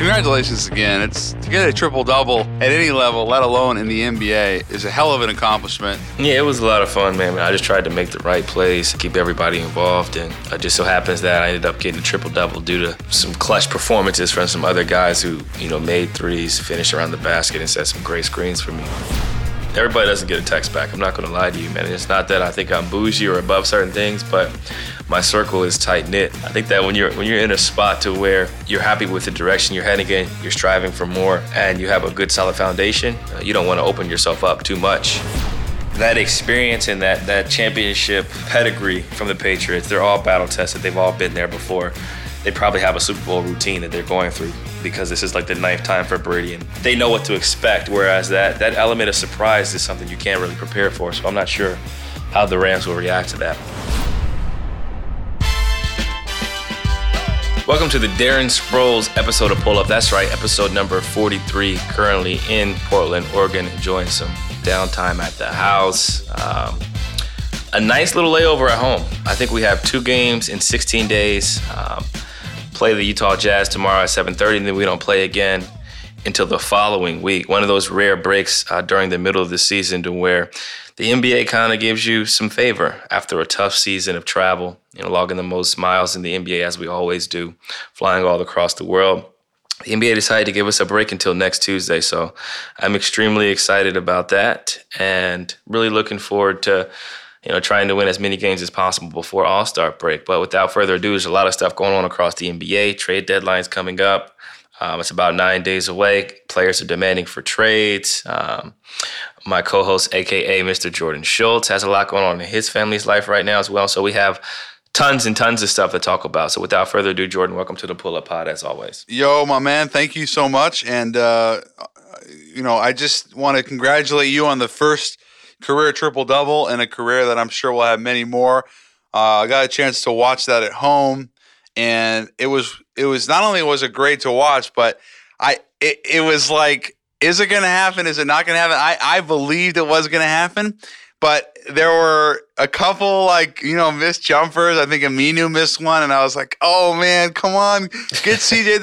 Congratulations again. It's to get a triple-double at any level, let alone in the NBA, is a hell of an accomplishment. Yeah, it was a lot of fun, man. I just tried to make the right plays, keep everybody involved, and it just so happens that I ended up getting a triple-double due to some clutch performances from some other guys who, you know, made threes, finished around the basket, and set some great screens for me. Everybody doesn't get a text back. I'm not going to lie to you, man. It's not that I think I'm bougie or above certain things, but my circle is tight-knit. I think that when you're in a spot to where you're happy with the direction you're heading in, you're striving for more, and you have a good, solid foundation, you don't want to open yourself up too much. That experience and that championship pedigree from the Patriots, they're all battle-tested. They've all been there before. They probably have a Super Bowl routine that they're going through because this is like the ninth time for Brady, and they know what to expect, whereas that element of surprise is something you can't really prepare for, so I'm not sure how the Rams will react to that. Welcome to the Darren Sproles episode of Pull Up. That's right, episode number 43, currently in Portland, Oregon, enjoying some downtime at the house. A nice little layover at home. I think we have 2 games in 16 days. Play the Utah Jazz tomorrow at 7:30, and then we don't play again until the following week. One of those rare breaks during the middle of the season to where the NBA kind of gives you some favor after a tough season of travel, you know, logging the most miles in the NBA as we always do, flying all across the world. The NBA decided to give us a break until next Tuesday, so I'm extremely excited about that and really looking forward to, you know, trying to win as many games as possible before All-Star break. But without further ado, there's a lot of stuff going on across the NBA. Trade deadline's coming up. It's about 9 days away. Players are demanding for trades. My co-host, a.k.a. Mr. Jordan Schultz, has a lot going on in his family's life right now as well. So we have tons and tons of stuff to talk about. So without further ado, Jordan, welcome to the Pull Up Pod as always. Yo, my man, thank you so much. And, you know, I just want to congratulate you on the first career triple-double and a career that I'm sure will have many more. I got a chance to watch that at home, and it was not only was it great to watch, but it was like, is it going to happen? Is it not going to happen? I believed it was going to happen, but there were a couple, like, you know, missed jumpers. I think Aminu missed one, and I was like, oh, man, come on. Get CJ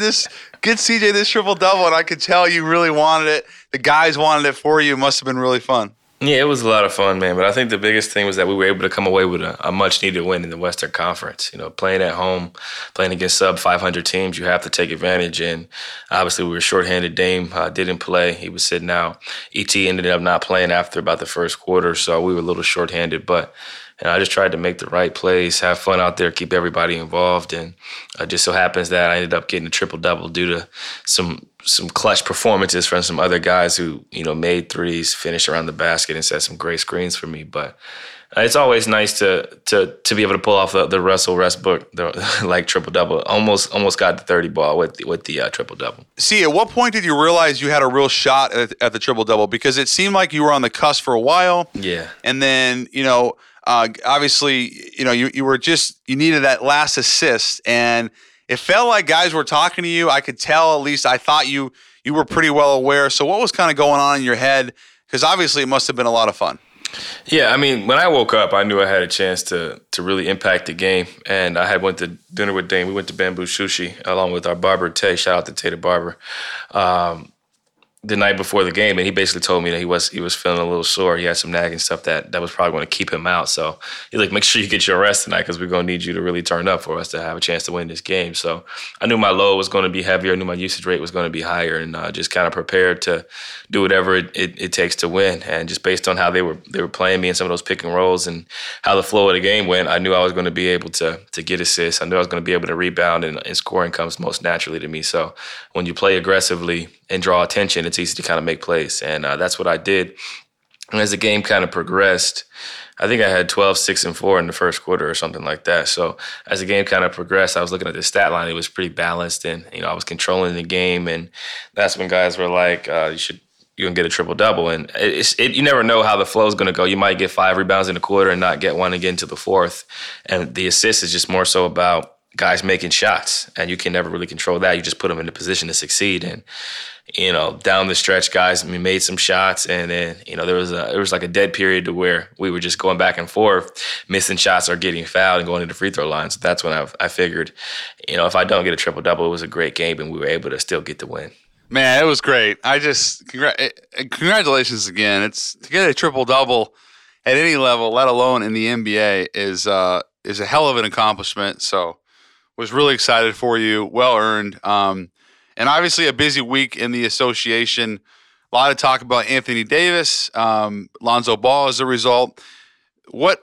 this triple-double, and I could tell you really wanted it. The guys wanted it for you. It must have been really fun. Yeah, it was a lot of fun, man. But I think the biggest thing was that we were able to come away with a much-needed win in the Western Conference. You know, playing at home, playing against sub-500 teams, you have to take advantage. And obviously, we were shorthanded. Dame didn't play. He was sitting out. E.T. ended up not playing after about the first quarter, so we were a little shorthanded. But I just tried to make the right plays, have fun out there, keep everybody involved. And it just so happens that I ended up getting a triple-double due to some clutch performances from some other guys who, you know, made threes, finished around the basket, and set some great screens for me. But it's always nice to be able to pull off the Russell Westbrook like triple-double. Almost got the 30 ball with the triple-double. See, at what point did you realize you had a real shot at the triple-double? Because it seemed like you were on the cusp for a while. Yeah. And then, you know, obviously, you know, you needed that last assist, and it felt like guys were talking to you. I could tell, at least I thought you were pretty well aware. So what was kind of going on in your head? Because obviously it must have been a lot of fun. Yeah, I mean, when I woke up, I knew I had a chance to really impact the game. And I had went to dinner with Dane. We went to Bamboo Sushi along with our barber, Tay. Shout out to Tay the barber. The night before the game, and he basically told me that he was feeling a little sore. He had some nagging stuff that was probably going to keep him out. So he's like, make sure you get your rest tonight because we're going to need you to really turn up for us to have a chance to win this game. So I knew my load was going to be heavier. I knew my usage rate was going to be higher, and just kind of prepared to do whatever it takes to win. And just based on how they were playing me and some of those pick and rolls and how the flow of the game went, I knew I was going to be able to get assists. I knew I was going to be able to rebound, and scoring comes most naturally to me. So when you play aggressively and draw attention, it's easy to kind of make plays. And that's what I did. And as the game kind of progressed, I think I had 12, 6, and 4 in the first quarter or something like that. So as the game kind of progressed, I was looking at the stat line. It was pretty balanced, and, you know, I was controlling the game. And that's when guys were like, you can get a triple-double. And you never know how the flow is going to go. You might get 5 rebounds in a quarter and not get one again to the fourth. And the assist is just more so about guys making shots, and you can never really control that. You just put them in a position to succeed. And, you know, down the stretch, guys, we made some shots, and then, you know, there was like a dead period to where we were just going back and forth, missing shots or getting fouled and going to the free throw line. So that's when I figured, you know, if I don't get a triple-double, it was a great game, and we were able to still get the win. Man, it was great. I just congratulations again. It's to get a triple-double at any level, let alone in the NBA, is a hell of an accomplishment. So was really excited for you. Well earned. And obviously a busy week in the association. A lot of talk about Anthony Davis, Lonzo Ball as a result. What,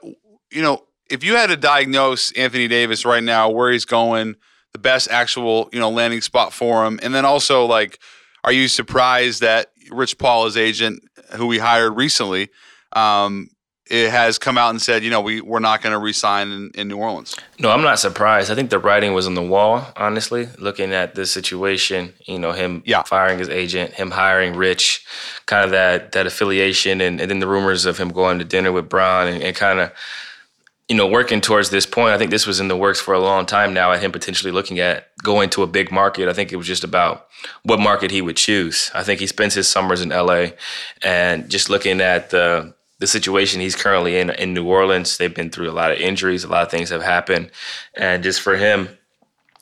you know, if you had to diagnose Anthony Davis right now, where he's going, the best actual, you know, landing spot for him, and then also, like, are you surprised that Rich Paul, his agent, who we hired recently, it has come out and said, you know, we're not going to re-sign in New Orleans? No, I'm not surprised. I think the writing was on the wall, honestly, looking at this situation, you know, him firing his agent, him hiring Rich, kind of that affiliation, and then the rumors of him going to dinner with Bron and kind of, you know, working towards this point. I think this was in the works for a long time now, at him potentially looking at going to a big market. I think it was just about what market he would choose. I think he spends his summers in LA, and just looking at the situation he's currently in New Orleans, they've been through a lot of injuries, a lot of things have happened. And just for him,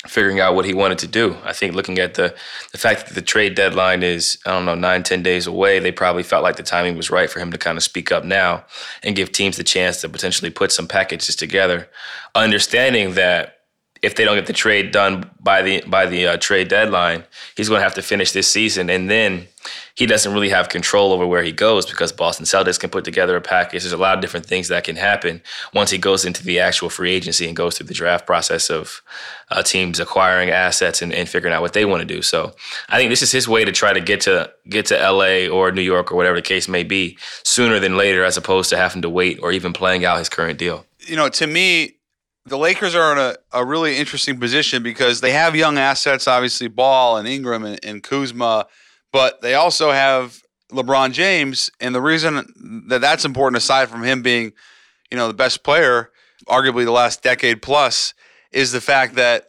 figuring out what he wanted to do. I think looking at the fact that the trade deadline is, 9-10 days away, they probably felt like the timing was right for him to kind of speak up now and give teams the chance to potentially put some packages together, understanding that if they don't get the trade done by the trade deadline, he's going to have to finish this season. And then he doesn't really have control over where he goes, because Boston Celtics can put together a package. There's a lot of different things that can happen once he goes into the actual free agency and goes through the draft process of teams acquiring assets and figuring out what they want to do. So I think this is his way to try to get to LA or New York or whatever the case may be sooner than later, as opposed to having to wait or even playing out his current deal. You know, to me, the Lakers are in a really interesting position because they have young assets, obviously Ball and Ingram and Kuzma, but they also have LeBron James. And the reason that that's important, aside from him being, you know, the best player, arguably the last decade plus, is the fact that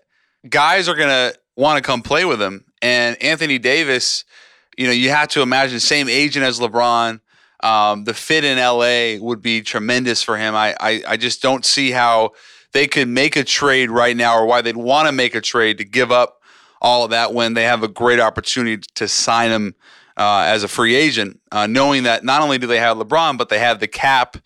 guys are going to want to come play with him. And Anthony Davis, you know, you have to imagine, same agent as LeBron, the fit in LA would be tremendous for him. I just don't see how they could make a trade right now, or why they'd want to make a trade to give up all of that when they have a great opportunity to sign him as a free agent, knowing that not only do they have LeBron, but they have the cap.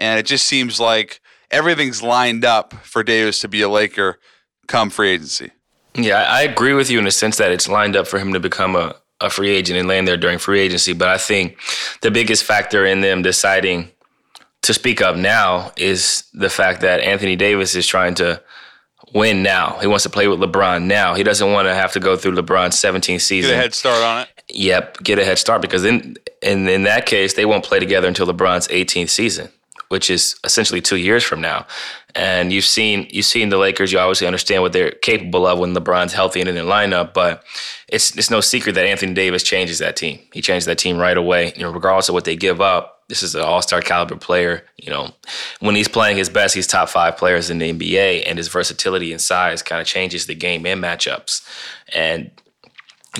And it just seems like everything's lined up for Davis to be a Laker come free agency. Yeah, I agree with you in the sense that it's lined up for him to become a free agent and land there during free agency. But I think the biggest factor in them deciding to speak up now is the fact that Anthony Davis is trying to win now. He wants to play with LeBron now. He doesn't want to have to go through LeBron's 17th season. Get a head start on it. Yep, get a head start, because in that case, they won't play together until LeBron's 18th season, which is essentially 2 years from now. And you've seen the Lakers. You obviously understand what they're capable of when LeBron's healthy and in the lineup. But it's no secret that Anthony Davis changes that team. He changes that team right away, you know, regardless of what they give up. This is an all-star caliber player. You know, when he's playing his best, he's top five players in the NBA, and his versatility and size kind of changes the game and matchups. And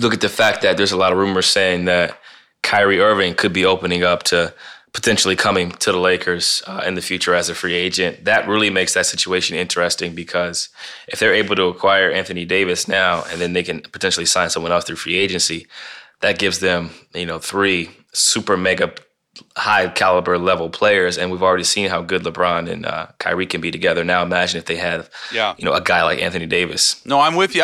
look at the fact that there's a lot of rumors saying that Kyrie Irving could be opening up to potentially coming to the Lakers in the future as a free agent. That really makes that situation interesting, because if they're able to acquire Anthony Davis now and then they can potentially sign someone else through free agency, that gives them, you know, three super mega high caliber level players, and we've already seen how good LeBron and Kyrie can be together. Now imagine if they have, you know, a guy like Anthony Davis. No, I'm with you.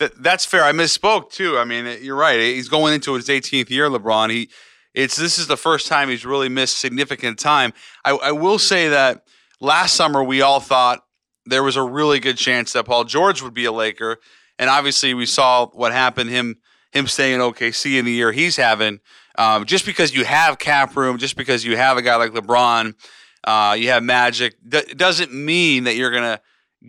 That's fair. I misspoke too. I mean, you're right. He's going into his 18th year, LeBron. This is the first time he's really missed significant time. I will say that last summer we all thought there was a really good chance that Paul George would be a Laker, and obviously we saw what happened. Him staying in OKC in the year he's having. Just because you have cap room, just because you have a guy like LeBron, you have Magic, doesn't mean that you're going to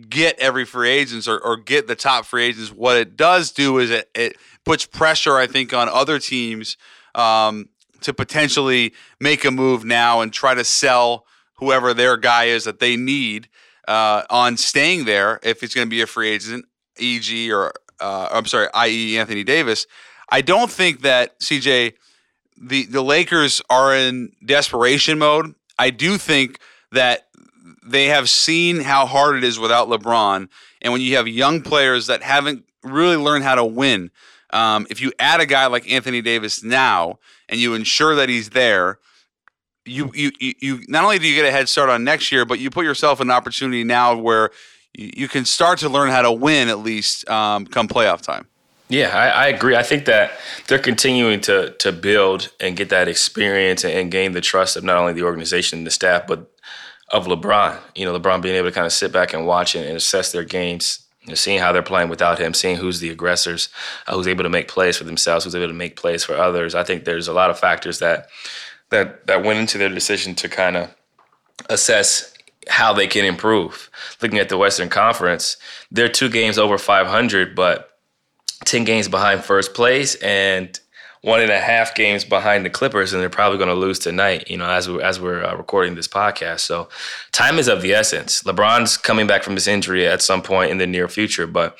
get every free agents or get the top free agents. What it does do is it puts pressure, I think, on other teams to potentially make a move now and try to sell whoever their guy is that they need on staying there if it's going to be a free agent, e.g. or i.e. Anthony Davis. I don't think that, CJ, the Lakers are in desperation mode. I do think that they have seen how hard it is without LeBron. And when you have young players that haven't really learned how to win, if you add a guy like Anthony Davis now and you ensure that he's there, you not only do you get a head start on next year, but you put yourself an opportunity now where you can start to learn how to win at least come playoff time. Yeah, I agree. I think that they're continuing to build and get that experience and gain the trust of not only the organization and the staff, but of LeBron. You know, LeBron being able to kind of sit back and watch and assess their games, you know, seeing how they're playing without him, seeing who's the aggressors, who's able to make plays for themselves, who's able to make plays for others. I think there's a lot of factors that went into their decision to kind of assess how they can improve. Looking at the Western Conference, they're 2 games over 500, but 10 games behind first place and 1.5 games behind the Clippers, and they're probably going to lose tonight, you know, as we're recording this podcast. So time is of the essence. LeBron's coming back from his injury at some point in the near future, but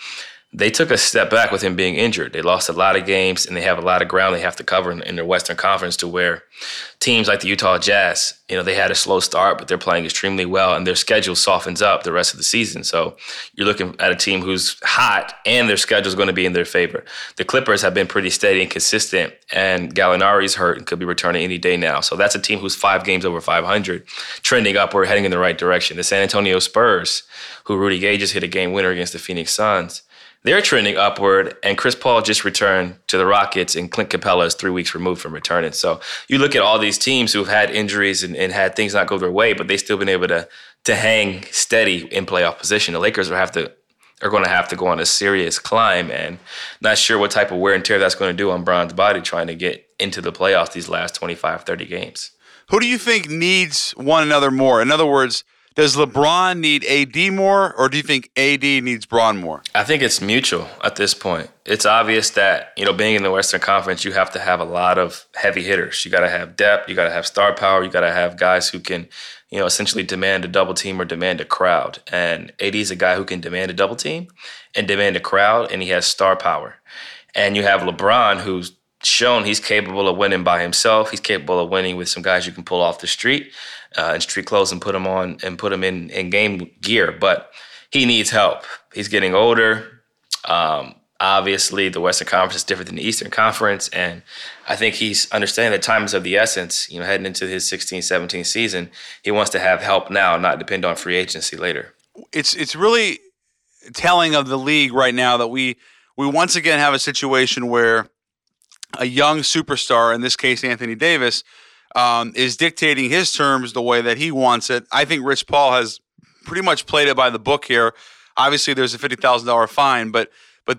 they took a step back with him being injured. They lost a lot of games, and they have a lot of ground they have to cover in their Western Conference, to where teams like the Utah Jazz, you know, they had a slow start, but they're playing extremely well, and their schedule softens up the rest of the season. So you're looking at a team who's hot, and their schedule is going to be in their favor. The Clippers have been pretty steady and consistent, and Gallinari's hurt and could be returning any day now. So that's a team who's 5 games over 500, trending upward, heading in the right direction. The San Antonio Spurs, who Rudy Gay just hit a game winner against the Phoenix Suns, they're trending upward, and Chris Paul just returned to the Rockets, and Clint Capella is 3 weeks removed from returning. So you look at all these teams who've had injuries and had things not go their way, but they've still been able to hang steady in playoff position. The Lakers are going to have to go on a serious climb, and not sure what type of wear and tear that's going to do on Bron's body trying to get into the playoffs these last 25, 30 games. Who do you think needs one another more? In other words, does LeBron need AD more, or do you think AD needs Bron more? I think it's mutual at this point. It's obvious that, you know, being in the Western Conference, you have to have a lot of heavy hitters. You got to have depth. You got to have star power. You got to have guys who can, you know, essentially demand a double team or demand a crowd. And AD is a guy who can demand a double team and demand a crowd, and he has star power. And you have LeBron, who's shown he's capable of winning by himself. He's capable of winning with some guys you can pull off the street and street clothes and put him on and put him in game gear. But he needs help. He's getting older. Obviously, the Western Conference is different than the Eastern Conference. And I think he's understanding that time is of the essence. You know, heading into his 16-17 season, he wants to have help now, not depend on free agency later. It's really telling of the league right now that we once again have a situation where a young superstar, in this case Anthony Davis, is dictating his terms the way that he wants it. I think Rich Paul has pretty much played it by the book here. Obviously, there's a $50,000 fine, but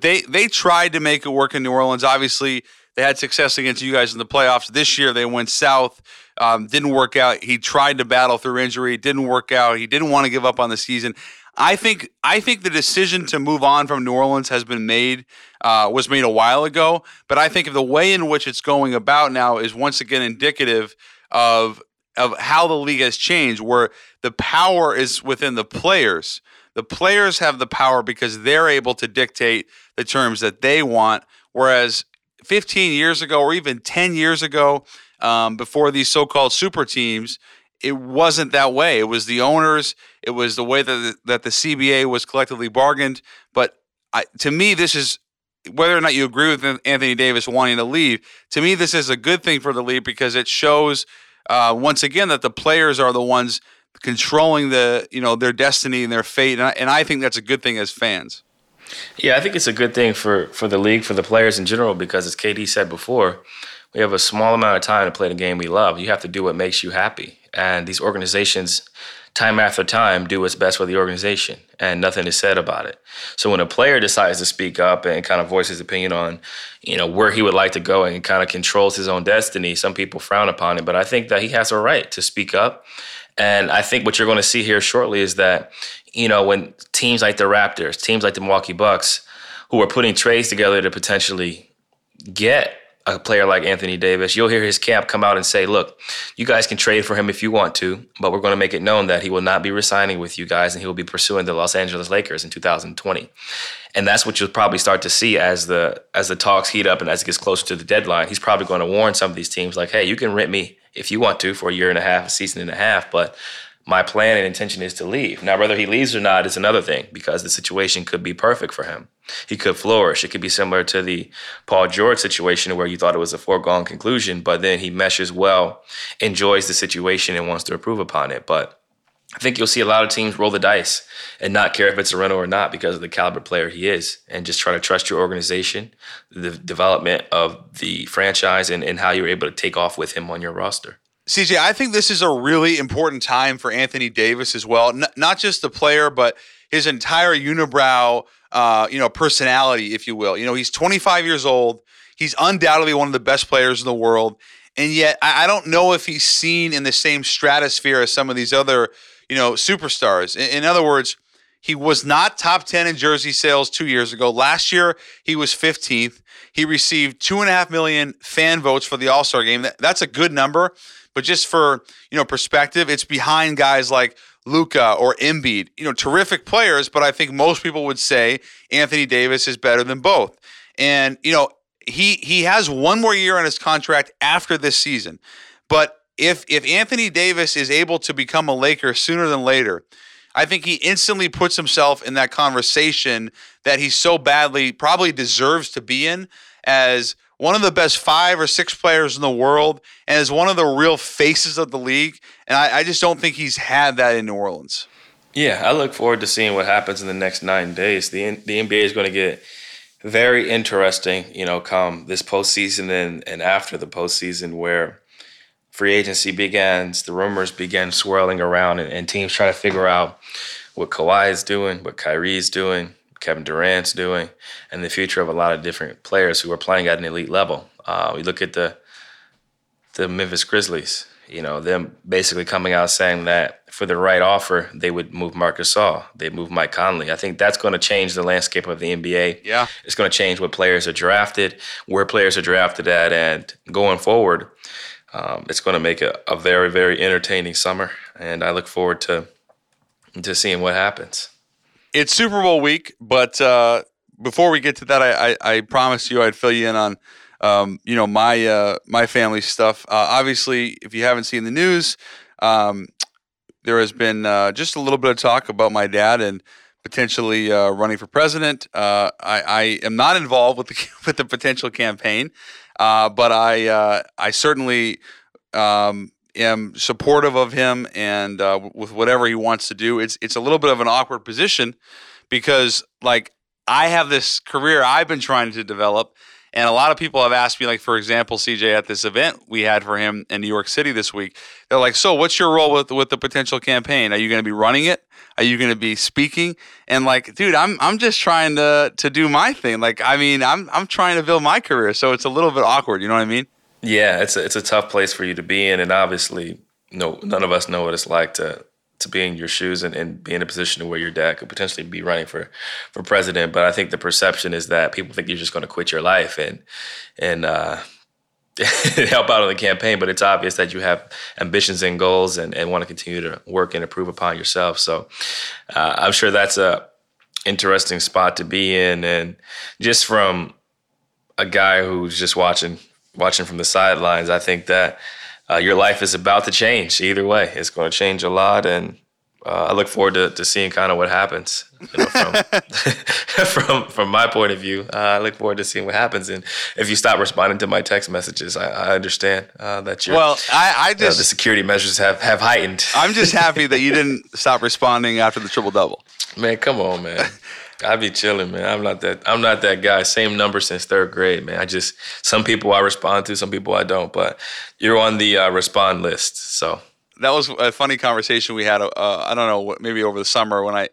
they tried to make it work in New Orleans. Obviously, they had success against you guys in the playoffs. This year, they went south. Didn't work out. He tried to battle through injury. Didn't work out. He didn't want to give up on the season. I think the decision to move on from New Orleans has been made, was made a while ago. But I think the way in which it's going about now is once again indicative of how the league has changed, where the power is within the players. The players have the power because they're able to dictate the terms that they want, whereas 15 years ago or even 10 years ago, before these so-called super teams, it wasn't that way. It was the owners. It was the way that the CBA was collectively bargained. But to me, this is, whether or not you agree with Anthony Davis wanting to leave, to me, this is a good thing for the league because it shows, once again, that the players are the ones controlling their destiny and their fate. And I think that's a good thing as fans. Yeah, I think it's a good thing for the league, for the players in general, because as KD said before, we have a small amount of time to play the game we love. You have to do what makes you happy. And these organizations, time after time, do what's best for the organization, and nothing is said about it. So when a player decides to speak up and kind of voice his opinion on, you know, where he would like to go and kind of controls his own destiny, some people frown upon it. But I think that he has a right to speak up. And I think what you're going to see here shortly is that, you know, when teams like the Raptors, teams like the Milwaukee Bucks, who are putting trades together to potentially get a player like Anthony Davis, you'll hear his camp come out and say, look, you guys can trade for him if you want to, but we're going to make it known that he will not be resigning with you guys and he will be pursuing the Los Angeles Lakers in 2020. And that's what you'll probably start to see as the talks heat up and as it gets closer to the deadline. He's probably going to warn some of these teams like, hey, you can rent me if you want to for a year and a half, a season and a half, but my plan and intention is to leave. Now, whether he leaves or not is another thing because the situation could be perfect for him. He could flourish. It could be similar to the Paul George situation where you thought it was a foregone conclusion, but then he meshes well, enjoys the situation, and wants to improve upon it. But I think you'll see a lot of teams roll the dice and not care if it's a rental or not because of the caliber player he is and just try to trust your organization, the development of the franchise, and how you're able to take off with him on your roster. CJ, I think this is a really important time for Anthony Davis as well. Not just the player, but his entire unibrow, personality, if you will. You know, he's 25 years old. He's undoubtedly one of the best players in the world. And yet I don't know if he's seen in the same stratosphere as some of these other, superstars. In other words, he was not top 10 in jersey sales 2 years ago. Last year, he was 15th. He received 2.5 million fan votes for the All-Star game. That's a good number. But just for, perspective, it's behind guys like Luka or Embiid, terrific players. But I think most people would say Anthony Davis is better than both. And, he has one more year on his contract after this season. But if Anthony Davis is able to become a Laker sooner than later, I think he instantly puts himself in that conversation that he so badly probably deserves to be in as one of the best 5 or 6 players in the world, and is one of the real faces of the league. And I just don't think he's had that in New Orleans. Yeah, I look forward to seeing what happens in the next 9 days. The NBA is going to get very interesting, come this postseason and after the postseason where free agency begins, the rumors begin swirling around, and teams try to figure out what Kawhi is doing, what Kyrie's doing, Kevin Durant's doing, and the future of a lot of different players who are playing at an elite level. We look at the Memphis Grizzlies, them basically coming out saying that for the right offer, they would move Marc Gasol, they'd move Mike Conley. I think that's going to change the landscape of the NBA. Yeah. It's going to change what players are drafted, where players are drafted at, and going forward, it's going to make a very, very entertaining summer, and I look forward to seeing what happens. It's Super Bowl week, but before we get to that, I promised you I'd fill you in on, my family stuff. Obviously, if you haven't seen the news, there has been just a little bit of talk about my dad and potentially running for president. I am not involved with the potential campaign, but I certainly am supportive of him and with whatever he wants to do. It's a little bit of an awkward position because, I have this career I've been trying to develop, and a lot of people have asked me, for example, CJ, at this event we had for him in New York City this week, they're like, so what's your role with the potential campaign? Are you going to be running it? Are you going to be speaking? And dude, I'm just trying to do my thing. I'm trying to build my career, so it's a little bit awkward, you know what I mean? Yeah, it's a tough place for you to be in, and obviously, none of us know what it's like to be in your shoes and be in a position where your dad could potentially be running for president. But I think the perception is that people think you're just going to quit your life and help out on the campaign. But it's obvious that you have ambitions and goals and want to continue to work and improve upon yourself. So I'm sure that's a interesting spot to be in, and just from a guy who's just watching from the sidelines, I think that your life is about to change. Either way, it's going to change a lot, and I look forward to seeing kind of what happens. From my point of view, I look forward to seeing what happens. And if you stop responding to my text messages, I understand that you're well. I just the security measures have heightened. I'm just happy that you didn't stop responding after the triple double. Man, come on, man. I be chilling, man. I'm not that guy. Same number since third grade, man. Some people I respond to, some people I don't. But you're on the respond list, so. That was a funny conversation we had, I don't know, maybe over the summer when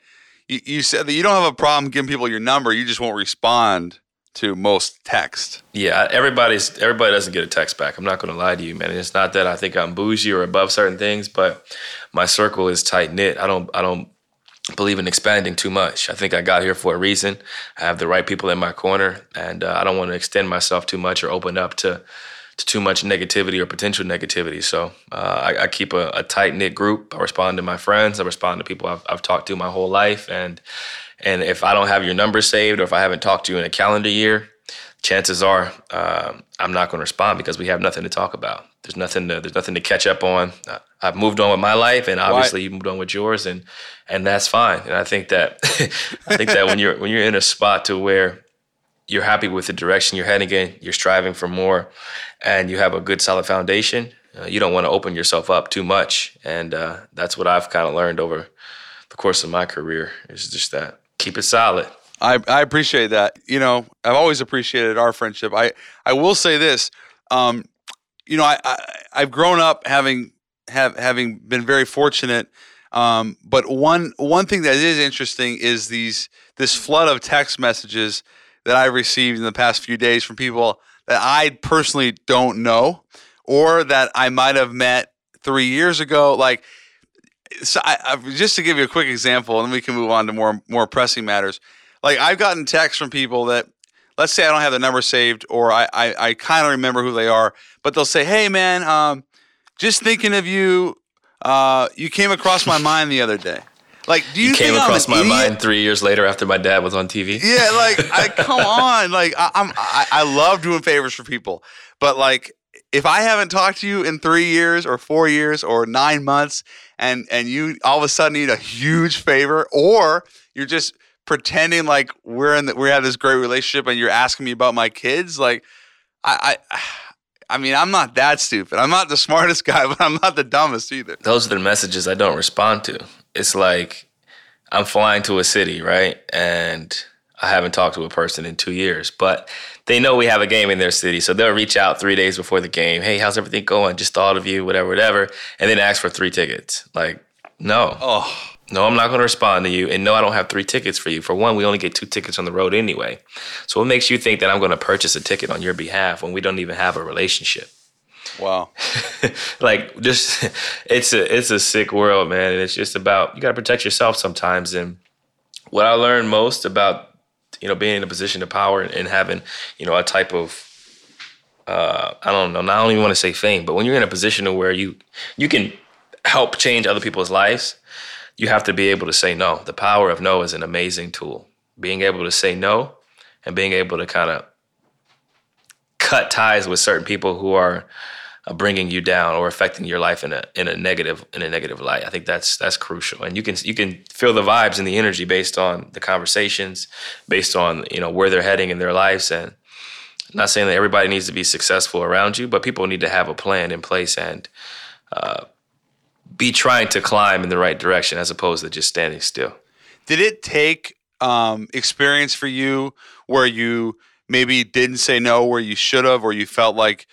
you said that you don't have a problem giving people your number. You just won't respond to most text. Yeah, everybody doesn't get a text back. I'm not going to lie to you, man. And it's not that I think I'm bougie or above certain things, but my circle is tight-knit. I don't believe in expanding too much. I think I got here for a reason. I have the right people in my corner, and I don't want to extend myself too much or open up to too much negativity or potential negativity. So I keep a tight-knit group. I respond to my friends. I respond to people I've talked to my whole life. And if I don't have your number saved or if I haven't talked to you in a calendar year, chances are I'm not going to respond because we have nothing to talk about. There's nothing to catch up on. I've moved on with my life, and obviously you moved on with yours, and that's fine. And I think that when you're in a spot to where you're happy with the direction you're heading in, you're striving for more, and you have a good solid foundation, you don't want to open yourself up too much. And that's what I've kind of learned over the course of my career, is just that. Keep it solid. I appreciate that. You know, I've always appreciated our friendship. I will say this. You know, I've grown up having been very fortunate. But one thing that is interesting is this flood of text messages that I've received in the past few days from people that I personally don't know, or that I might have met 3 years ago. Like, so just to give you a quick example, and then we can move on to more pressing matters. Like, I've gotten texts from people that, let's say I don't have the number saved, or I kind of remember who they are, but they'll say, hey, man, just thinking of you, you came across my mind the other day. Like, do you think I'm an idiot? You came across my mind 3 years later after my dad was on TV? Yeah, like, come on. Like, I love doing favors for people. But, like, if I haven't talked to you in 3 years or 4 years or 9 months, and you all of a sudden need a huge favor, or you're just – pretending like we have this great relationship and you're asking me about my kids, like I mean, I'm not that stupid. I'm not the smartest guy, but I'm not the dumbest either. Those are the messages I don't respond to. It's like I'm flying to a city, right? And I haven't talked to a person in 2 years, but they know we have a game in their city, so they'll reach out 3 days before the game. Hey, how's everything going? Just thought of you, whatever, and then ask for 3 tickets. Like, no. Oh. No, I'm not going to respond to you. And no, I don't have 3 tickets for you. For one, we only get 2 tickets on the road anyway. So what makes you think that I'm going to purchase a ticket on your behalf when we don't even have a relationship? Wow. Like, just, it's a sick world, man. And it's just about, you got to protect yourself sometimes. And what I learned most about, you know, being in a position of power and having, you know, a type of, I don't even want to say fame, but when you're in a position where you can help change other people's lives, you have to be able to say no. The power of no is an amazing tool. Being able to say no and being able to kind of cut ties with certain people who are bringing you down or affecting your life in a negative light. I think that's crucial. And you can feel the vibes and the energy based on the conversations, based on, you know, where they're heading in their lives. And I'm not saying that everybody needs to be successful around you, but people need to have a plan in place and be trying to climb in the right direction as opposed to just standing still. Did it take experience for you where you maybe didn't say no where you should have, or you felt like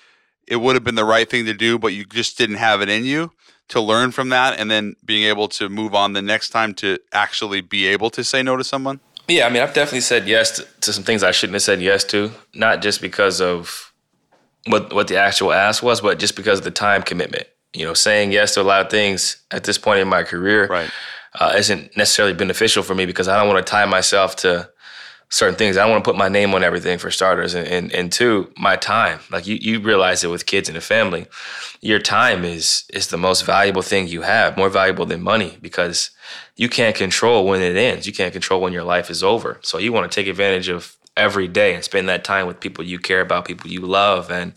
it would have been the right thing to do, but you just didn't have it in you, to learn from that and then being able to move on the next time to actually be able to say no to someone? Yeah, I mean, I've definitely said yes to some things I shouldn't have said yes to, not just because of what the actual ask was, but just because of the time commitment. You know, saying yes to a lot of things at this point in my career isn't necessarily beneficial for me because I don't want to tie myself to certain things. I don't want to put my name on everything, for starters. And two, my time. Like, you realize it with kids and a family. Your time is the most valuable thing you have, more valuable than money, because you can't control when it ends. You can't control when your life is over. So you want to take advantage of every day and spend that time with people you care about, people you love, and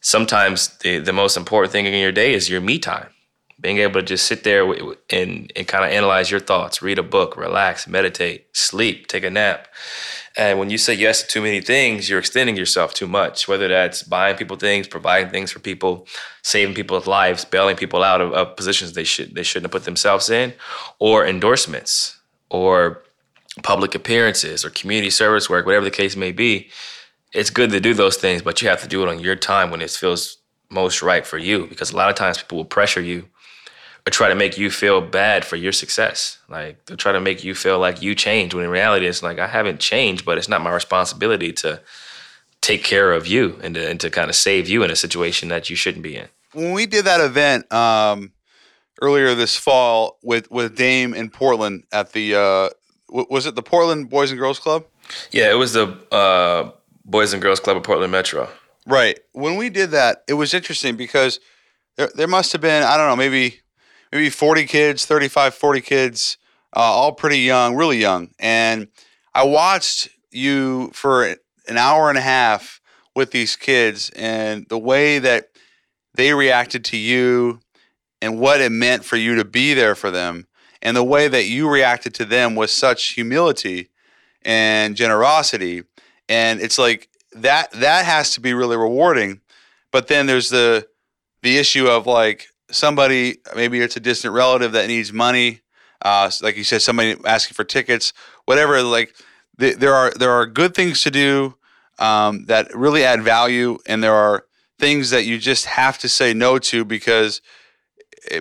sometimes the most important thing in your day is your me time. Being able to just sit there and kind of analyze your thoughts, read a book, relax, meditate, sleep, take a nap. And when you say yes to too many things, you're extending yourself too much, whether that's buying people things, providing things for people, saving people's lives, bailing people out of positions they shouldn't have put themselves in, or endorsements, or public appearances, or community service work, whatever the case may be. It's good to do those things, but you have to do it on your time when it feels most right for you, because a lot of times people will pressure you or try to make you feel bad for your success. Like, they'll try to make you feel like you changed, when in reality it's like, I haven't changed, but it's not my responsibility to take care of you and to kind of save you in a situation that you shouldn't be in. When we did that event, earlier this fall with Dame in Portland at the was it the Portland Boys and Girls Club? Yeah, it was the Boys and Girls Club of Portland Metro. Right. When we did that, it was interesting because there must have been, I don't know, maybe 40 kids, 35, 40 kids, all pretty young, really young. And I watched you for an hour and a half with these kids and the way that they reacted to you and what it meant for you to be there for them. And the way that you reacted to them with such humility and generosity. And it's like that has to be really rewarding. But then there's the issue of like somebody, maybe it's a distant relative that needs money. Like you said, somebody asking for tickets, whatever. Like there are good things to do that really add value. And there are things that you just have to say no to because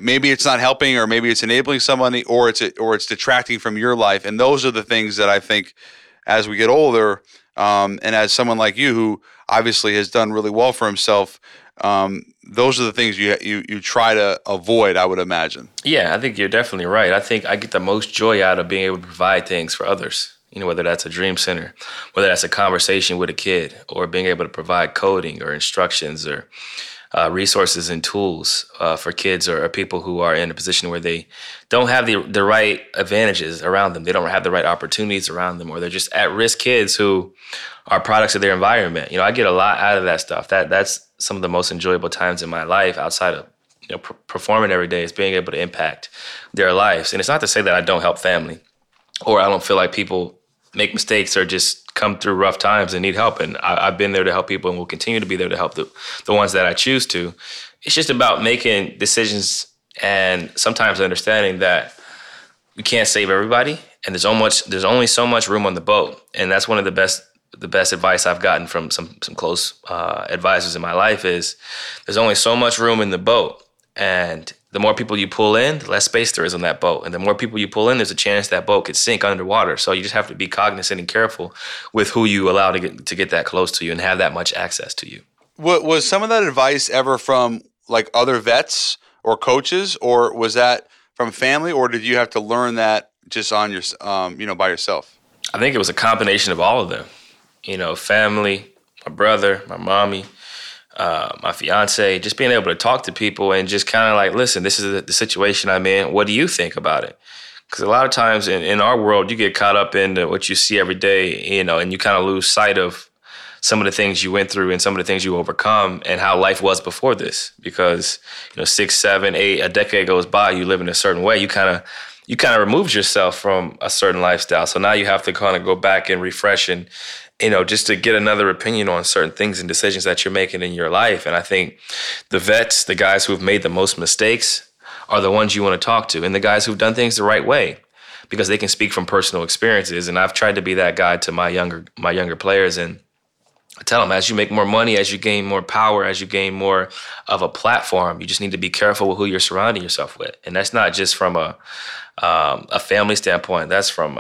maybe it's not helping, or maybe it's enabling somebody, or it's detracting from your life. And those are the things that I think as we get older, and as someone like you who obviously has done really well for himself, those are the things you try to avoid, I would imagine. Yeah, I think you're definitely right. I think I get the most joy out of being able to provide things for others. You know, whether that's a dream center, whether that's a conversation with a kid, or being able to provide coding or instructions or resources and tools for kids or people who are in a position where they don't have the right advantages around them. They don't have the right opportunities around them, or they're just at-risk kids who are products of their environment. You know, I get a lot out of that stuff. That's some of the most enjoyable times in my life outside of, you know, performing every day, is being able to impact their lives. And it's not to say that I don't help family, or I don't feel like people make mistakes or just come through rough times and need help. And I've been there to help people and will continue to be there to help the ones that I choose to. It's just about making decisions and sometimes understanding that we can't save everybody, and there's only so much room on the boat. And that's one of the best advice I've gotten from some close advisors in my life is there's only so much room in the boat. And the more people you pull in, the less space there is on that boat. And the more people you pull in, there's a chance that boat could sink underwater. So you just have to be cognizant and careful with who you allow to get that close to you and have that much access to you. Was some of that advice ever from like other vets or coaches, or was that from family, or did you have to learn that just on your, by yourself? I think it was a combination of all of them. You know, family, my brother, my mommy, my fiance, just being able to talk to people and just kind of like, listen, this is the situation I'm in. What do you think about it? Because a lot of times in our world, you get caught up in what you see every day, you know, and you kind of lose sight of some of the things you went through and some of the things you overcome and how life was before this. Because, you know, 6, 7, 8, a decade goes by, you live in a certain way. You kind of removed yourself from a certain lifestyle. So now you have to kind of go back and refresh and, you know, just to get another opinion on certain things and decisions that you're making in your life. And I think the vets, the guys who've made the most mistakes, are the ones you want to talk to, and the guys who've done things the right way, because they can speak from personal experiences. And I've tried to be that guy to my younger players, and I tell them, as you make more money, as you gain more power, as you gain more of a platform, you just need to be careful with who you're surrounding yourself with. And that's not just from a family standpoint. That's from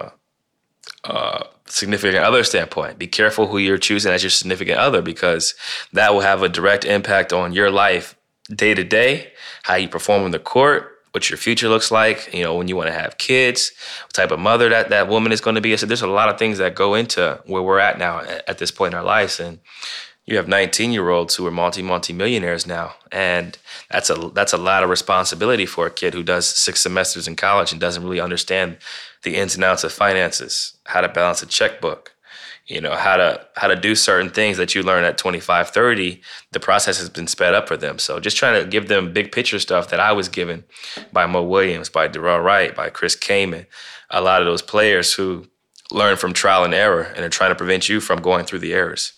a significant other standpoint. Be careful who you're choosing as your significant other, because that will have a direct impact on your life day to day, how you perform on the court, what your future looks like, you know, when you want to have kids, what type of mother that woman is going to be. So there's a lot of things that go into where we're at now at this point in our lives. And you have 19-year-olds who are multi-millionaires now. And that's a lot of responsibility for a kid who does 6 semesters in college and doesn't really understand the ins and outs of finances, how to balance a checkbook, you know, how to do certain things that you learn at 25, 30, the process has been sped up for them. So just trying to give them big picture stuff that I was given by Mo Williams, by Darrell Wright, by Chris Kaman, a lot of those players who learn from trial and error and are trying to prevent you from going through the errors.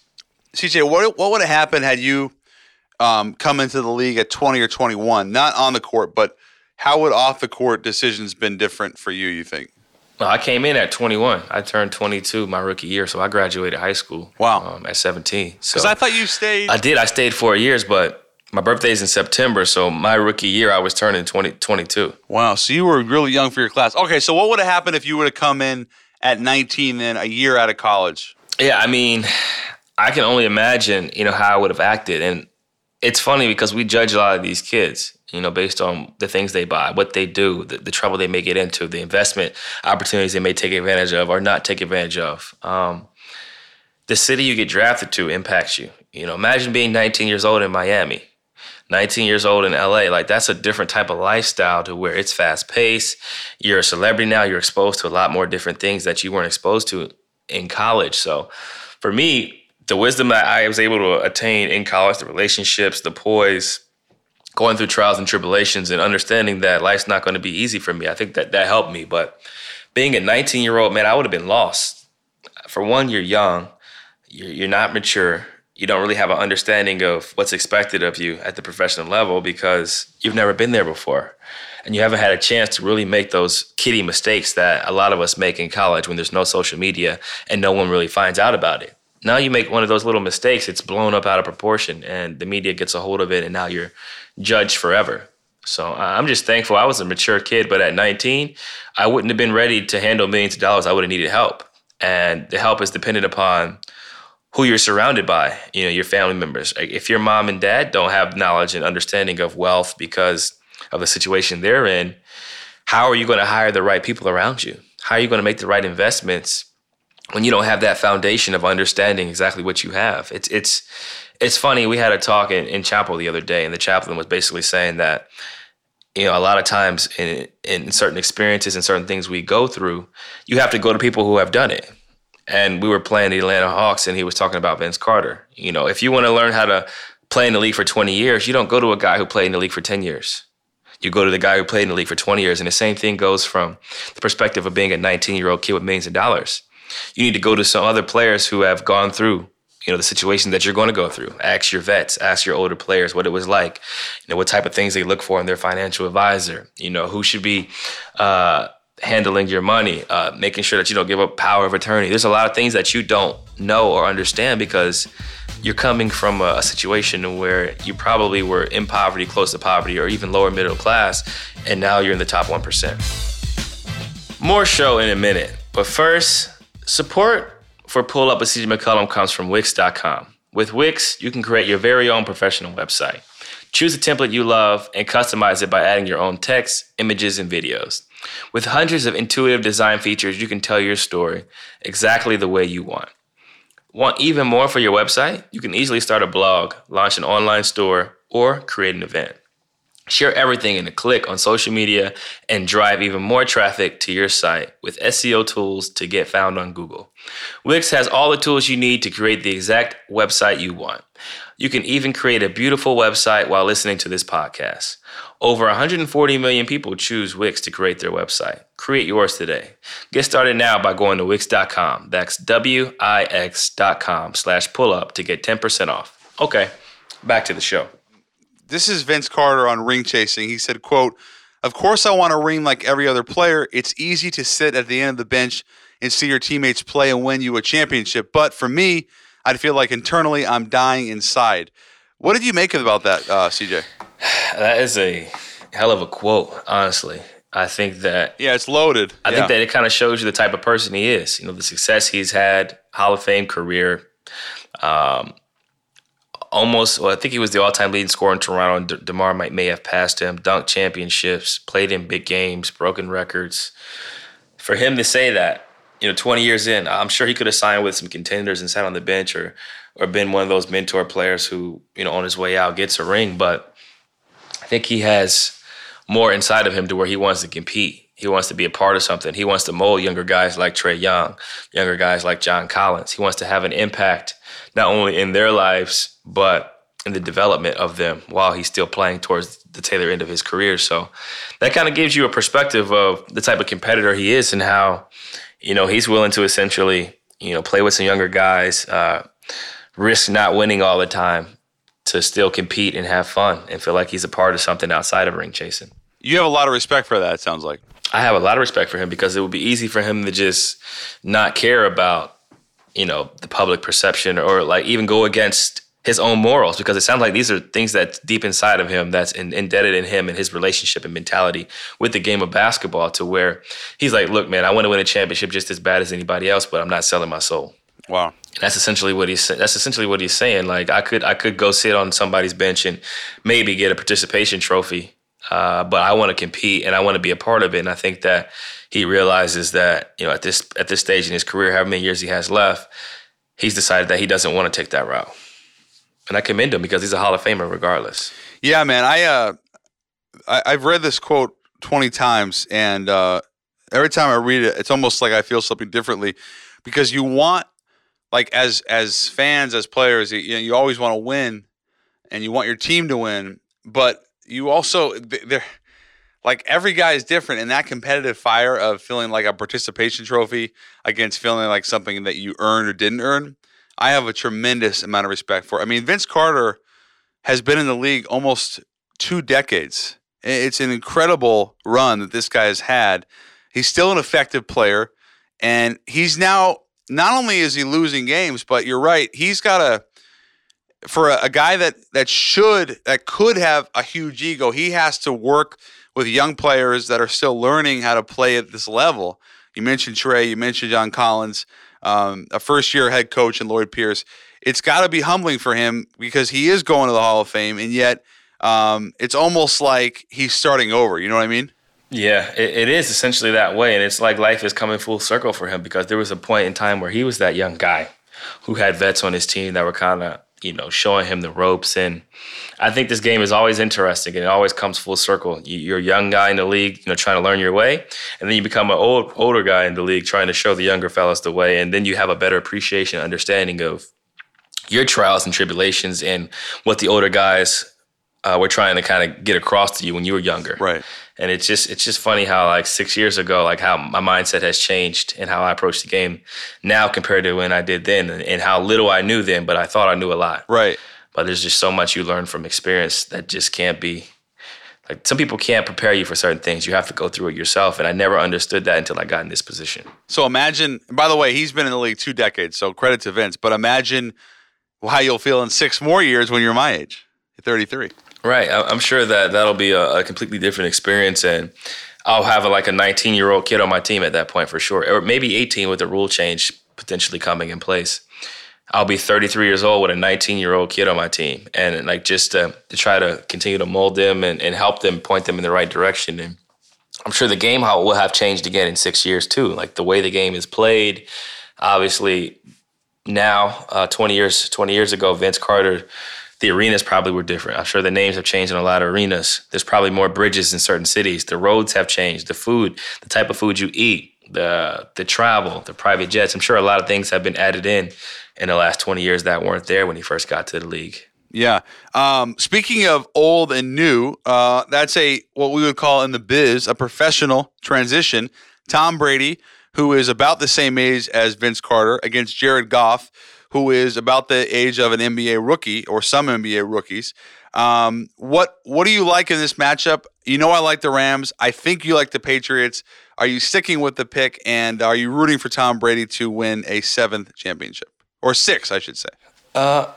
CJ, what would have happened had you come into the league at 20 or 21, not on the court, but how would off-the-court decisions been different for you, you think? I came in at 21. I turned 22 my rookie year, so I graduated high school. Wow. At 17. Because I thought you stayed. I did. I stayed 4 years, but my birthday's in September, so my rookie year I was turning 22. Wow, so you were really young for your class. Okay, so what would have happened if you would have come in at 19 then, a year out of college? Yeah, I mean, I can only imagine, you know, how I would have acted. And it's funny because we judge a lot of these kids. you know, based on the things they buy, what they do, the trouble they may get into, the investment opportunities they may take advantage of or not take advantage of. The city you get drafted to impacts you. You know, imagine being 19 years old in Miami, 19 years old in LA. Like, that's a different type of lifestyle to where it's fast-paced. You're a celebrity now. You're exposed to a lot more different things that you weren't exposed to in college. So for me, the wisdom that I was able to attain in college, the relationships, the poise, going through trials and tribulations and understanding that life's not going to be easy for me, I think that helped me. But being a 19-year-old, man, I would have been lost. For one, you're young. You're not mature. You don't really have an understanding of what's expected of you at the professional level because you've never been there before. And you haven't had a chance to really make those kiddie mistakes that a lot of us make in college when there's no social media and no one really finds out about it. Now you make one of those little mistakes, it's blown up out of proportion and the media gets a hold of it and now you're judged forever. So I'm just thankful I was a mature kid, but at 19, I wouldn't have been ready to handle millions of dollars. I would have needed help. And the help is dependent upon who you're surrounded by, you know, your family members. If your mom and dad don't have knowledge and understanding of wealth because of the situation they're in, how are you going to hire the right people around you? How are you going to make the right investments when you don't have that foundation of understanding exactly what you have? It's funny. We had a talk in chapel the other day, and the chaplain was basically saying that, you know, a lot of times in certain experiences and certain things we go through, you have to go to people who have done it. And we were playing the Atlanta Hawks, and he was talking about Vince Carter. You know, if you want to learn how to play in the league for 20 years, you don't go to a guy who played in the league for 10 years. You go to the guy who played in the league for 20 years. And the same thing goes from the perspective of being a 19-year-old kid with millions of dollars. You need to go to some other players who have gone through, you know, the situation that you're going to go through. Ask your vets, ask your older players what it was like, you know, what type of things they look for in their financial advisor, you know, who should be handling your money, making sure that you don't give up power of attorney. There's a lot of things that you don't know or understand because you're coming from a situation where you probably were in poverty, close to poverty, or even lower middle class, and now you're in the top 1%. More show in a minute, but first, support for Pull Up with CJ McCollum comes from Wix.com. With Wix, you can create your very own professional website. Choose a template you love and customize it by adding your own text, images, and videos. With hundreds of intuitive design features, you can tell your story exactly the way you want. Want even more for your website? You can easily start a blog, launch an online store, or create an event. Share everything in a click on social media and drive even more traffic to your site with SEO tools to get found on Google. Wix has all the tools you need to create the exact website you want. You can even create a beautiful website while listening to this podcast. Over 140 million people choose Wix to create their website. Create yours today. Get started now by going to Wix.com. That's Wix.com/pullup to get 10% off. Okay, back to the show. This is Vince Carter on ring chasing. He said, quote, "Of course I want to ring like every other player. It's easy to sit at the end of the bench and see your teammates play and win you a championship. But for me, I'd feel like internally I'm dying inside." What did you make about that, CJ? That is a hell of a quote, honestly. I think that... Yeah, it's loaded. I think that it kind of shows you the type of person he is. You know, the success he's had, Hall of Fame career. I think he was the all-time leading scorer in Toronto, and DeMar may have passed him. Dunked championships, played in big games, broken records. For him to say that, you know, 20 years in, I'm sure he could have signed with some contenders and sat on the bench or been one of those mentor players who, you know, on his way out gets a ring. But I think he has more inside of him to where he wants to compete. He wants to be a part of something. He wants to mold younger guys like Trae Young, younger guys like John Collins. He wants to have an impact not only in their lives, but in the development of them while he's still playing towards the tailor end of his career. So that kind of gives you a perspective of the type of competitor he is and how, you know, he's willing to essentially, you know, play with some younger guys, risk not winning all the time to still compete and have fun and feel like he's a part of something outside of ring chasing. You have a lot of respect for that, it sounds like. I have a lot of respect for him because it would be easy for him to just not care about, you know, the public perception or like even go against his own morals, because it sounds like these are things that's deep inside of him that's indebted in him and his relationship and mentality with the game of basketball to where he's like, look, man, I want to win a championship just as bad as anybody else, but I'm not selling my soul. Wow. And that's essentially what he's saying. Like I could go sit on somebody's bench and maybe get a participation trophy But I want to compete and I want to be a part of it. And I think that he realizes that, you know, at this stage in his career, however many years he has left, he's decided that he doesn't want to take that route. And I commend him because he's a Hall of Famer regardless. Yeah, man. I've read this quote 20 times, and every time I read it, it's almost like I feel something differently, because you want, like, as fans, as players, you always want to win and you want your team to win, but you also, they're like, every guy is different, and that competitive fire of feeling like a participation trophy against feeling like something that you earned or didn't earn, I have a tremendous amount of respect for. I mean, Vince Carter has been in the league almost 2 decades. It's an incredible run that this guy has had. He's still an effective player, and he's now, not only is he losing games, but you're right, he's got for a guy that could have a huge ego, he has to work with young players that are still learning how to play at this level. You mentioned Trey, you mentioned John Collins, a first-year head coach, and Lloyd Pierce. It's got to be humbling for him because he is going to the Hall of Fame, and yet it's almost like he's starting over. You know what I mean? Yeah, it is essentially that way. And it's like life is coming full circle for him, because there was a point in time where he was that young guy who had vets on his team that were kind of, you know, showing him the ropes. And I think this game is always interesting, and it always comes full circle. You're a young guy in the league, you know, trying to learn your way, and then you become an older guy in the league trying to show the younger fellas the way, and then you have a better appreciation and understanding of your trials and tribulations and what the older guys were trying to kind of get across to you when you were younger. Right. And it's just funny how, like, 6 years ago, like, how my mindset has changed and how I approach the game now compared to when I did then, and how little I knew then, but I thought I knew a lot. Right. But there's just so much you learn from experience that just can't be, like, some people can't prepare you for certain things. You have to go through it yourself. And I never understood that until I got in this position. So imagine, by the way, he's been in the league 2 decades, so credit to Vince, but imagine how you'll feel in 6 more years when you're my age, 33. Right. I'm sure that that'll be a completely different experience, and I'll have a 19-year-old kid on my team at that point for sure, or maybe 18 with the rule change potentially coming in place. I'll be 33 years old with a 19-year-old kid on my team, and like just to try to continue to mold them and help them, point them in the right direction. And I'm sure the game will have changed again in 6 years too, like the way the game is played. Obviously, now 20 years ago, Vince Carter. The arenas probably were different. I'm sure the names have changed in a lot of arenas. There's probably more bridges in certain cities. The roads have changed. The food, the type of food you eat, the travel, the private jets. I'm sure a lot of things have been added in the last 20 years that weren't there when he first got to the league. Yeah. Speaking of old and new, that's what we would call in the biz a professional transition. Tom Brady, who is about the same age as Vince Carter, against Jared Goff, who is about the age of an NBA rookie or some NBA rookies. What do you like in this matchup? You know I like the Rams. I think you like the Patriots. Are you sticking with the pick, and are you rooting for Tom Brady to win a 7th championship? Or 6, I should say. I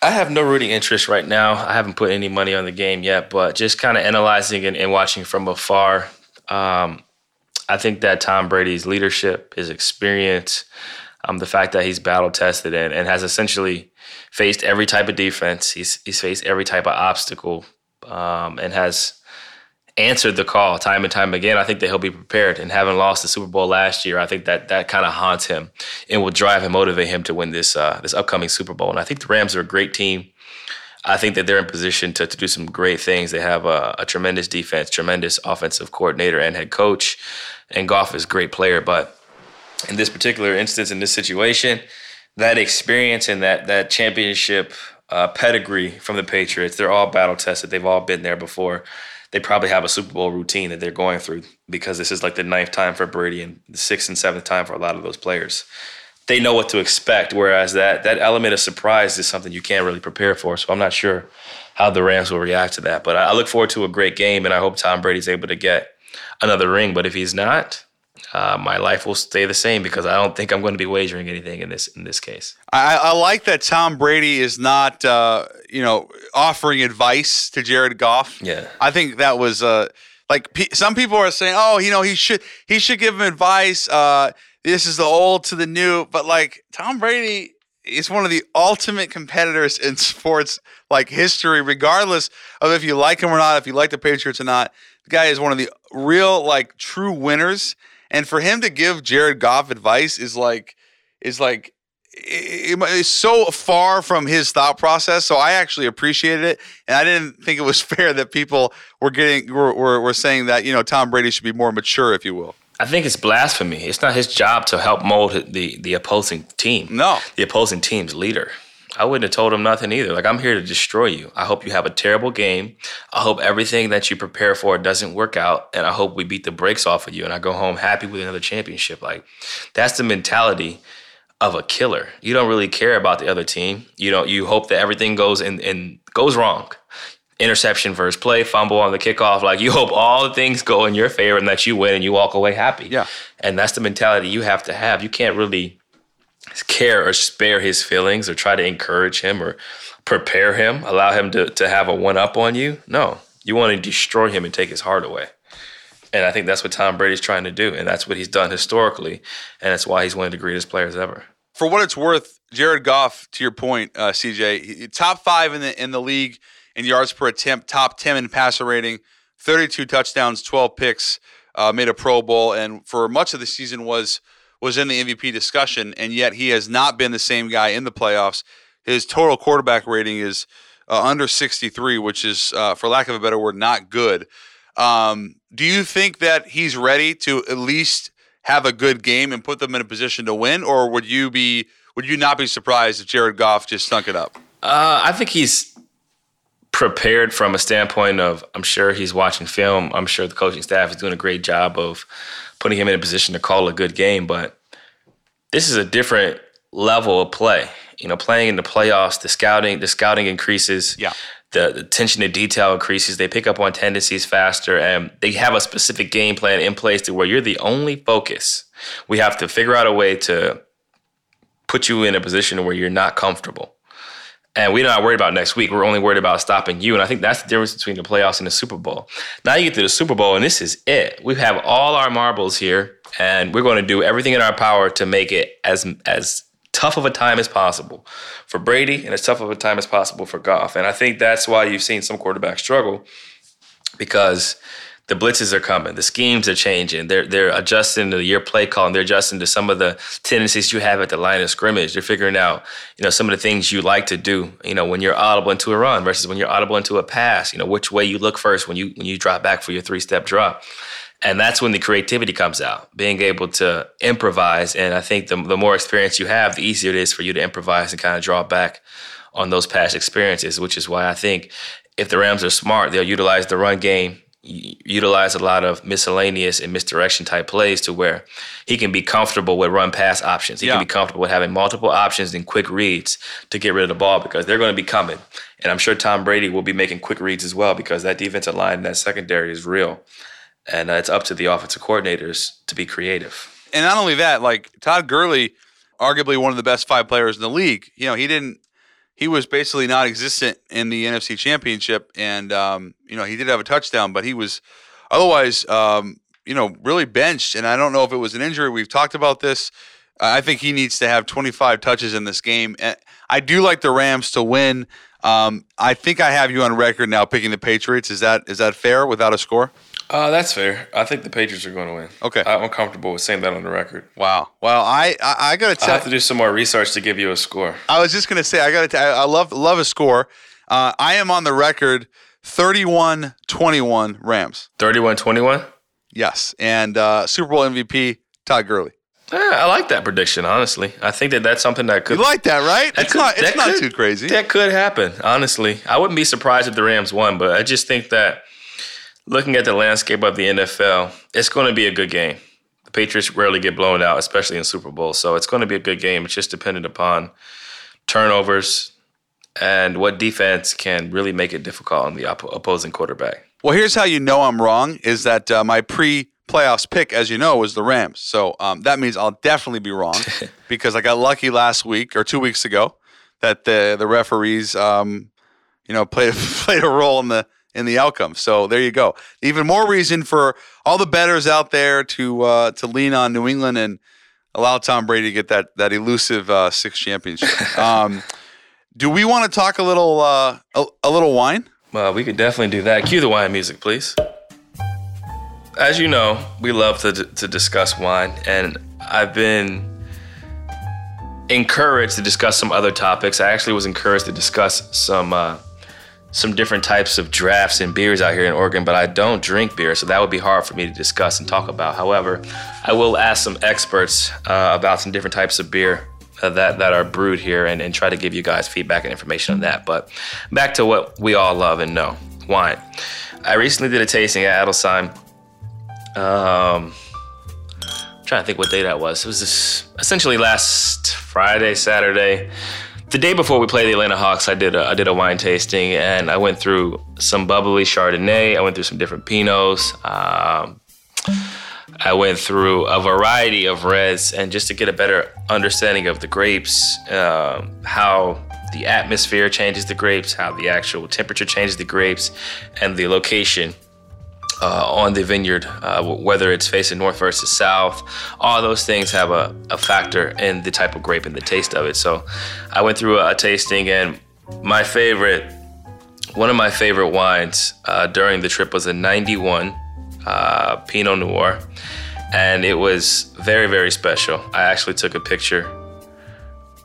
have no rooting interest right now. I haven't put any money on the game yet, but just kind of analyzing and watching from afar, I think that Tom Brady's leadership, his experience, the fact that he's battle-tested and has essentially faced every type of defense. He's faced every type of obstacle and has answered the call time and time again. I think that he'll be prepared. And having lost the Super Bowl last year, I think that kind of haunts him and will drive and motivate him to win this upcoming Super Bowl. And I think the Rams are a great team. I think that they're in position to do some great things. They have a tremendous defense, tremendous offensive coordinator and head coach. And Goff is a great player, but in this particular instance, in this situation, that experience and that championship pedigree from the Patriots, they're all battle-tested. They've all been there before. They probably have a Super Bowl routine that they're going through, because this is like the 9th time for Brady and the 6th and 7th time for a lot of those players. They know what to expect, whereas that element of surprise is something you can't really prepare for. So I'm not sure how the Rams will react to that. But I look forward to a great game, and I hope Tom Brady's able to get another ring. But if he's not, my life will stay the same, because I don't think I'm going to be wagering anything in this case. I like that Tom Brady is not, offering advice to Jared Goff. Yeah, I think that was some people are saying, oh, you know, he should give him advice. This is the old to the new, but like Tom Brady is one of the ultimate competitors in sports like history, regardless of if you like him or not, if you like the Patriots or not. The guy is one of the real, like, true winners. And for him to give Jared Goff advice is so far from his thought process. So I actually appreciated it, and I didn't think it was fair that people were saying that, you know, Tom Brady should be more mature, if you will. I think it's blasphemy. It's not his job to help mold the opposing team. No, the opposing team's leader. I wouldn't have told him nothing either. Like, I'm here to destroy you. I hope you have a terrible game. I hope everything that you prepare for doesn't work out, and I hope we beat the brakes off of you, and I go home happy with another championship. Like, that's the mentality of a killer. You don't really care about the other team. You hope that everything goes and goes wrong. Interception, first play, fumble on the kickoff. Like, you hope all the things go in your favor and that you win and you walk away happy. Yeah. And that's the mentality you have to have. You can't really care or spare his feelings or try to encourage him or prepare him, allow him to have a one-up on you. No. You want to destroy him and take his heart away. And I think that's what Tom Brady's trying to do, and that's what he's done historically, and that's why he's one of the greatest players ever. For what it's worth, Jared Goff, to your point, CJ, top 5 in the league in yards per attempt, top 10 in passer rating, 32 touchdowns, 12 picks, made a Pro Bowl, and for much of the season was in the MVP discussion, and yet he has not been the same guy in the playoffs. His total quarterback rating is under 63, which is, for lack of a better word, not good. Do you think that he's ready to at least have a good game and put them in a position to win, or would you not be surprised if Jared Goff just stunk it up? I think he's prepared from a standpoint of, I'm sure he's watching film. I'm sure the coaching staff is doing a great job of putting him in a position to call a good game, but this is a different level of play. You know, playing in the playoffs, the scouting increases. Yeah. The attention to detail increases. They pick up on tendencies faster, and they have a specific game plan in place to where you're the only focus. We have to figure out a way to put you in a position where you're not comfortable. And we're not worried about next week. We're only worried about stopping you. And I think that's the difference between the playoffs and the Super Bowl. Now you get to the Super Bowl, and this is it. We have all our marbles here, and we're going to do everything in our power to make it as tough of a time as possible for Brady and as tough of a time as possible for Goff. And I think that's why you've seen some quarterbacks struggle, because the blitzes are coming. The schemes are changing. They're adjusting to your play call, and they're adjusting to some of the tendencies you have at the line of scrimmage. They're figuring out, some of the things you like to do, when you're audible into a run versus when you're audible into a pass, which way you look first when you drop back for your 3-step drop. And that's when the creativity comes out, being able to improvise. And I think the more experience you have, the easier it is for you to improvise and kind of draw back on those past experiences, which is why I think if the Rams are smart, they'll utilize the run game, utilize a lot of miscellaneous and misdirection type plays to where he can be comfortable with run pass options. He can be comfortable with having multiple options and quick reads to get rid of the ball, because they're going to be coming. And I'm sure Tom Brady will be making quick reads as well, because that defensive line and that secondary is real. And it's up to the offensive coordinators to be creative. And not only that, like, Todd Gurley, arguably one of the best 5 players in the league, he was basically non-existent in the NFC Championship. And, he did have a touchdown, but he was otherwise, really benched. And I don't know if it was an injury. We've talked about this. I think he needs to have 25 touches in this game. And I do like the Rams to win. I think I have you on record now picking the Patriots. Is that fair without a score? That's fair. I think the Patriots are going to win. Okay. I'm comfortable with saying that on the record. Wow. Well, I got to tell you. I have to do some more research to give you a score. I was just going to say, I got to tell you, I love a score. I am on the record 31-21 Rams. 31-21? Yes. And Super Bowl MVP, Todd Gurley. Yeah, I like that prediction, honestly. I think that's something that could... You like that, right? It's not too crazy. That could happen, honestly. I wouldn't be surprised if the Rams won, but I just think that looking at the landscape of the NFL, it's going to be a good game. The Patriots rarely get blown out, especially in Super Bowl, so it's going to be a good game. It's just dependent upon turnovers and what defense can really make it difficult on the opposing quarterback. Well, here's how you know I'm wrong, is that my pre-playoffs pick, as you know, was the Rams. So that means I'll definitely be wrong because I got lucky last week or 2 weeks ago that the referees played a role in the outcome. So there you go. Even more reason for all the bettors out there to lean on New England. And allow Tom Brady to get that elusive sixth championship. Do we want to talk a little wine? Well, we could definitely do that. Cue the wine music, please. As you know, we love to discuss wine, and I've been encouraged to discuss some other topics. I actually was encouraged to discuss some different types of drafts and beers out here in Oregon, but I don't drink beer, so that would be hard for me to discuss and talk about. However, I will ask some experts about some different types of beer that are brewed here and try to give you guys feedback and information on that. But back to what we all love and know, wine. I recently did a tasting at Adelsheim. I'm trying to think what day that was. It was essentially last Friday, Saturday. The day before we played the Atlanta Hawks, I did a wine tasting, and I went through some bubbly Chardonnay. I went through some different Pinots. I went through a variety of reds, and just to get a better understanding of the grapes, how the atmosphere changes the grapes, how the actual temperature changes the grapes, and the location on the vineyard, whether it's facing north versus south. All those things have a factor in the type of grape and the taste of it. So I went through a tasting, and one of my favorite wines during the trip was a 91 Pinot Noir, and it was very, very special. I actually took a picture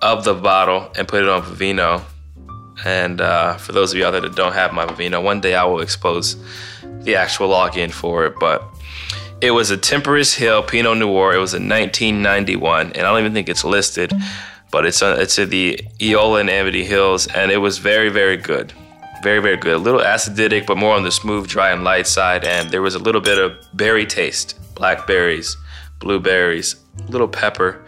of the bottle and put it on Vivino. And for those of y'all that don't have my Vivino, one day I will expose the actual login for it. But it was a Temperance Hill Pinot Noir. It was a 1991, and I don't even think it's listed, but it's in the Eola and Amity Hills, and it was very, very good. Very, very good. A little acidic, but more on the smooth, dry, and light side, and there was a little bit of berry taste, blackberries, blueberries, a little pepper,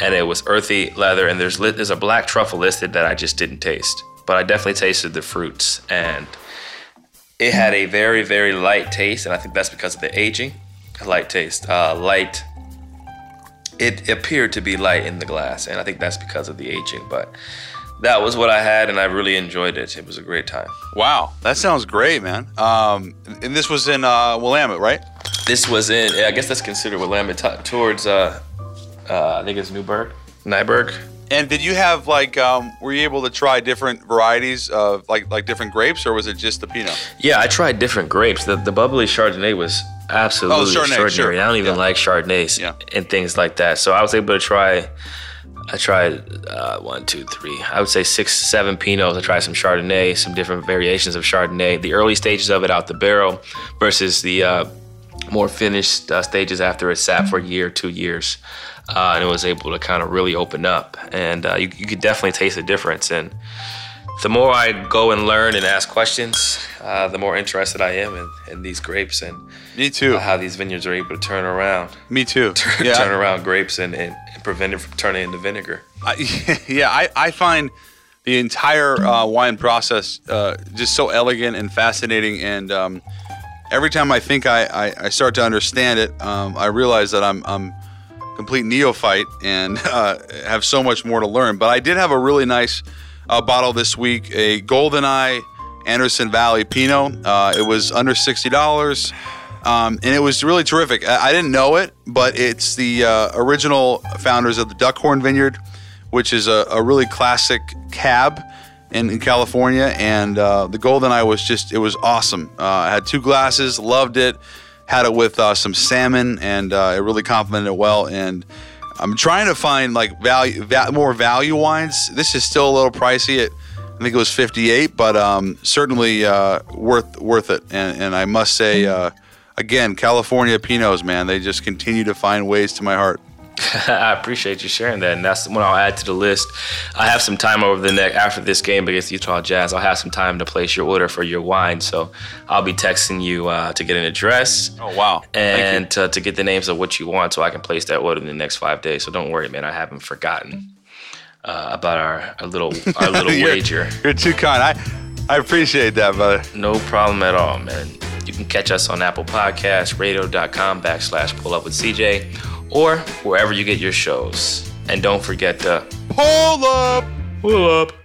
and it was earthy leather, and there's a black truffle listed that I just didn't taste. But I definitely tasted the fruits, and it had a very, very light taste, and I think that's because of the aging. A light taste, light. It appeared to be light in the glass, and I think that's because of the aging. But that was what I had, and I really enjoyed it. It was a great time. Wow, that sounds great, man. And this was in Willamette, right? This was in, I guess that's considered Willamette, towards I think it's Nyberg. And did you have were you able to try different varieties of like different grapes, or was it just the Pinot? Yeah, I tried different grapes. The bubbly Chardonnay was absolutely extraordinary. Sure. I don't even like Chardonnays and things like that. So I was able to try. I tried 1, 2, 3. I would say 6, 7 Pinots. I tried some Chardonnay, some different variations of Chardonnay. The early stages of it out the barrel versus the more finished stages after it sat for a year, 2 years. And it was able to kind of really open up, and you could definitely taste the difference. And the more I go and learn and ask questions, the more interested I am in these grapes and me too. How these vineyards are able to turn around. Me too. Turn around grapes and prevent it from turning into vinegar. I find the entire wine process just so elegant and fascinating, and every time I think I start to understand it, I realize that I'm complete neophyte and have so much more to learn. But I did have a really nice bottle this week, a Goldeneye Anderson Valley Pinot. It was under $60, and it was really terrific. I didn't know it, but it's the original founders of the Duckhorn Vineyard, which is a really classic cab in California. And the Goldeneye was just, it was awesome. I had 2 glasses, loved it. Had it with some salmon, and it really complemented it well. And I'm trying to find more value wines. This is still a little pricey. I think it was $58, but certainly worth it. And I must say, again, California Pinots, man, they just continue to find ways to my heart. I appreciate you sharing that, and that's what I'll add to the list. I have some time over the next after this game against Utah Jazz. I'll have some time to place your order for your wine, so I'll be texting you to get an address. Oh wow! And to get the names of what you want, so I can place that order in the next 5 days. So don't worry, man. I haven't forgotten about our little wager. You're too kind. I appreciate that, brother. No problem at all, man. You can catch us on Apple Podcasts, radio.com/pullupwithcj. Or wherever you get your shows. And don't forget to pull up.